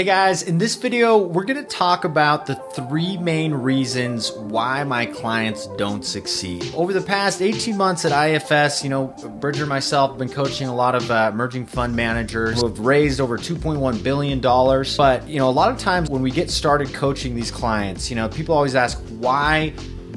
Hey guys, in this video, we're going to talk about the 3 main reasons why my clients don't succeed. Over the past 18 months at IFS, Bridger and myself have been coaching a lot of emerging fund managers who have raised over $2.1 billion. But, a lot of times when we get started coaching these clients, people always ask, why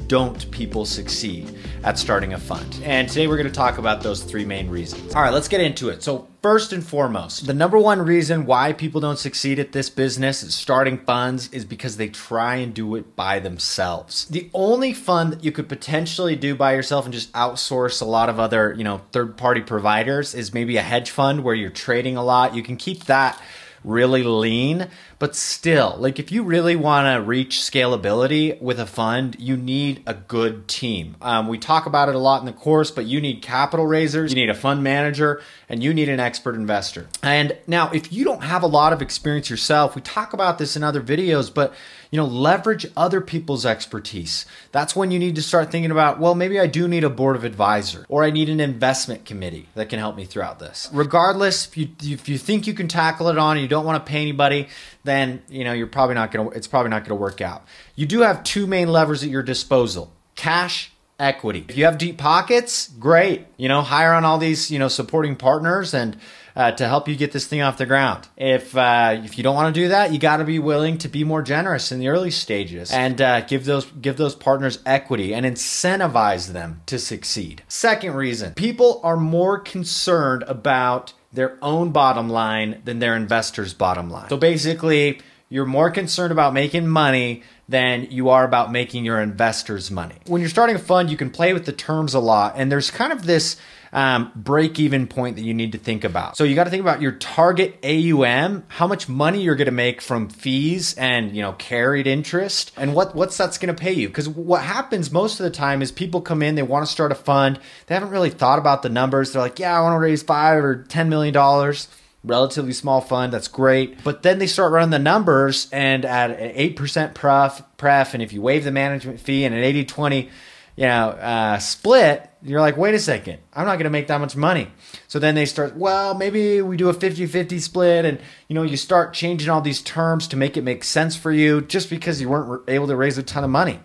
don't people succeed at starting a fund? And today we're going to talk about those 3 main reasons. All right, let's get into it. So first and foremost, the number one reason why people don't succeed at this business is starting funds is because they try and do it by themselves. The only fund that you could potentially do by yourself and just outsource a lot of other, third-party providers is maybe a hedge fund where you're trading a lot. You can keep that really lean, but still, if you really want to reach scalability with a fund, you need a good team. We talk about it a lot in the course, but you need capital raisers, you need a fund manager, and you need an expert investor. And now, if you don't have a lot of experience yourself, we talk about this in other videos, but leverage other people's expertise. That's when you need to start thinking about, well, maybe I do need a board of advisors, or I need an investment committee that can help me throughout this. Regardless, if you think you can tackle it on and you don't want to pay anybody, then you're probably not gonna. It's probably not gonna work out. You do have 2 main levers at your disposal: cash, equity. If you have deep pockets, great. Hire on all these supporting partners and to help you get this thing off the ground. If you don't want to do that, you got to be willing to be more generous in the early stages and give those partners equity and incentivize them to succeed. Second reason, people are more concerned about their own bottom line than their investors' bottom line. So basically, you're more concerned about making money than you are about making your investors' money. When you're starting a fund, you can play with the terms a lot, and there's kind of this break-even point that you need to think about. So you got to think about your target AUM, how much money you're going to make from fees and carried interest, and what's that's going to pay you. Because what happens most of the time is people come in, they want to start a fund, they haven't really thought about the numbers. They're like, yeah, I want to raise $5 or $10 million. Relatively small fund, that's great. But then they start running the numbers, and at an 8% pref, and if you waive the management fee and an 80-20 split, you're like, wait a second, I'm not going to make that much money. So then they start, well, maybe we do a 50-50 split, and you start changing all these terms to make it make sense for you just because you weren't able to raise a ton of money.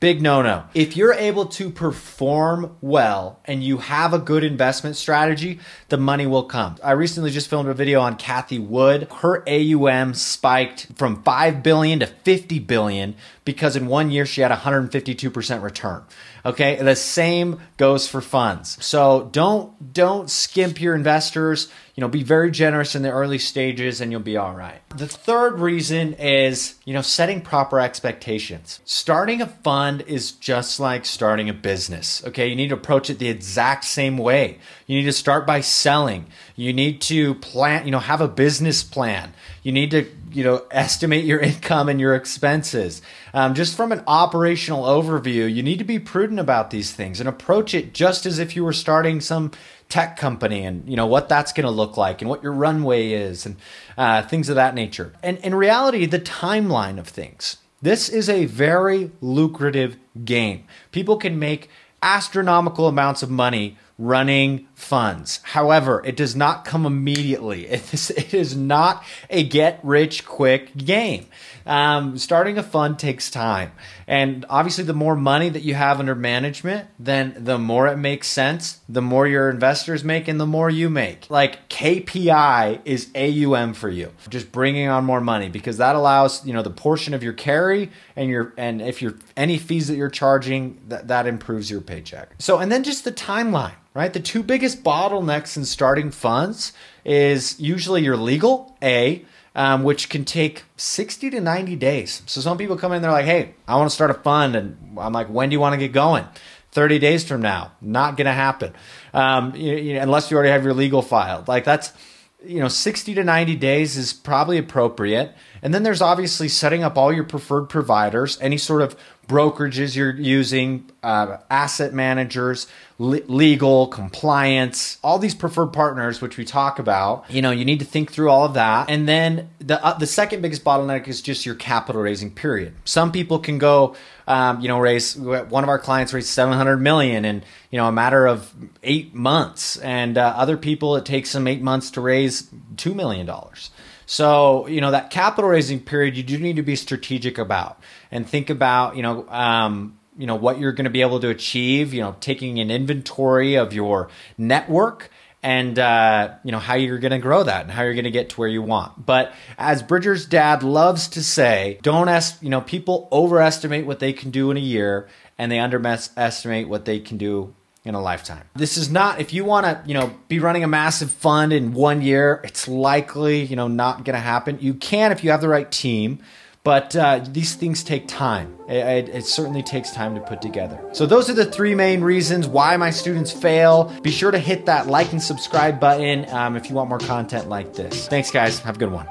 Big no-no. If you're able to perform well and you have a good investment strategy, the money will come. I recently just filmed a video on Kathy Wood. Her AUM spiked from $5 billion to $50 billion because in 1 year she had 152% return. Okay, the same goes for funds. So don't skimp your investors. Be very generous in the early stages and you'll be all right. The third reason is, setting proper expectations. Starting a fund is just like starting a business, okay? You need to approach it the exact same way. You need to start by selling. You need to plan, have a business plan. You need to, estimate your income and your expenses. Just from an operational overview, you need to be prudent about these things and approach it just as if you were starting some tech company and what that's going to look like and what your runway is and things of that nature. And in reality, the timeline of things. This is a very lucrative game. People can make astronomical amounts of money running funds. However, it does not come immediately. It is not a get-rich-quick game. Starting a fund takes time. And obviously, the more money that you have under management, then the more it makes sense, the more your investors make, and the more you make. Like, KPI is AUM for you. Just bringing on more money, because that allows, the portion of your carry and any fees that you're charging, that improves your paycheck. So, and then just the timeline. Right? The 2 biggest bottlenecks in starting funds is usually your legal, which can take 60 to 90 days. So some people come in, they're like, hey, I want to start a fund. And I'm like, when do you want to get going? 30 days from now, not going to happen. Unless you already have your legal filed. Like that's, you know, 60 to 90 days is probably appropriate. And then there's obviously setting up all your preferred providers, any sort of brokerages you're using, asset managers, legal, compliance, all these preferred partners, which we talk about. You know, you need to think through all of that. And then the second biggest bottleneck is just your capital raising period. Some people can go, you know, raise, one of our clients raised $700 million in, you know, a matter of 8 months. And other people, it takes them 8 months to raise $2 million. So, you know, that capital raising period, you do need to be strategic about and think about, you know, what you're going to be able to achieve, you know, taking an inventory of your network and, you know, how you're going to grow that and how you're going to get to where you want. But as Bridger's dad loves to say, don't ask, you know, people overestimate what they can do in a year and they underestimate what they can do in a lifetime. This is not, if you want to, you know, be running a massive fund in 1 year, it's likely, you know, not going to happen. You can if you have the right team, but these things take time. It certainly takes time to put together. So those are the three main reasons why my students fail. Be sure to hit that like and subscribe button if you want more content like this. Thanks guys, have a good one.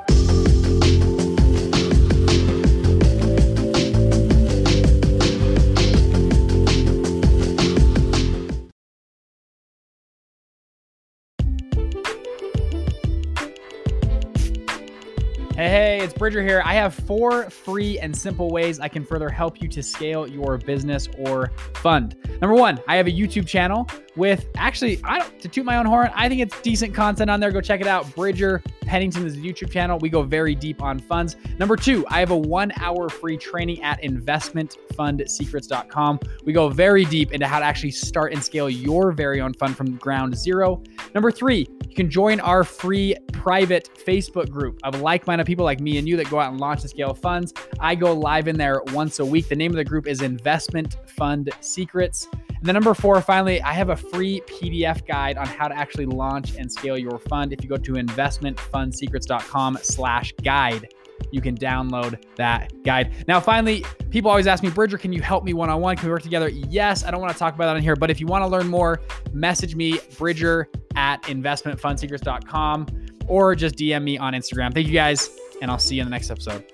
Hey, it's Bridger here. I have 4 free and simple ways I can further help you to scale your business or fund. Number 1, I have a YouTube channel with, actually, I don't, to toot my own horn, I think it's decent content on there. Go check it out. Bridger Pennington is a YouTube channel. We go very deep on funds. Number 2, I have a 1-hour free training at investmentfundsecrets.com. We go very deep into how to actually start and scale your very own fund from ground zero. Number 3, you can join our free private Facebook group of like-minded people like me and you that go out and launch and scale funds. I go live in there once a week. The name of the group is Investment Fund Secrets. And then number 4, finally, I have a free PDF guide on how to actually launch and scale your fund. If you go to investmentfundsecrets.com/guide, you can download that guide. Now, finally, people always ask me, Bridger, can you help me one-on-one? Can we work together? Yes, I don't want to talk about that on here, but if you want to learn more, message me, Bridger@investmentfundsecrets.com, or just DM me on Instagram. Thank you guys, and I'll see you in the next episode.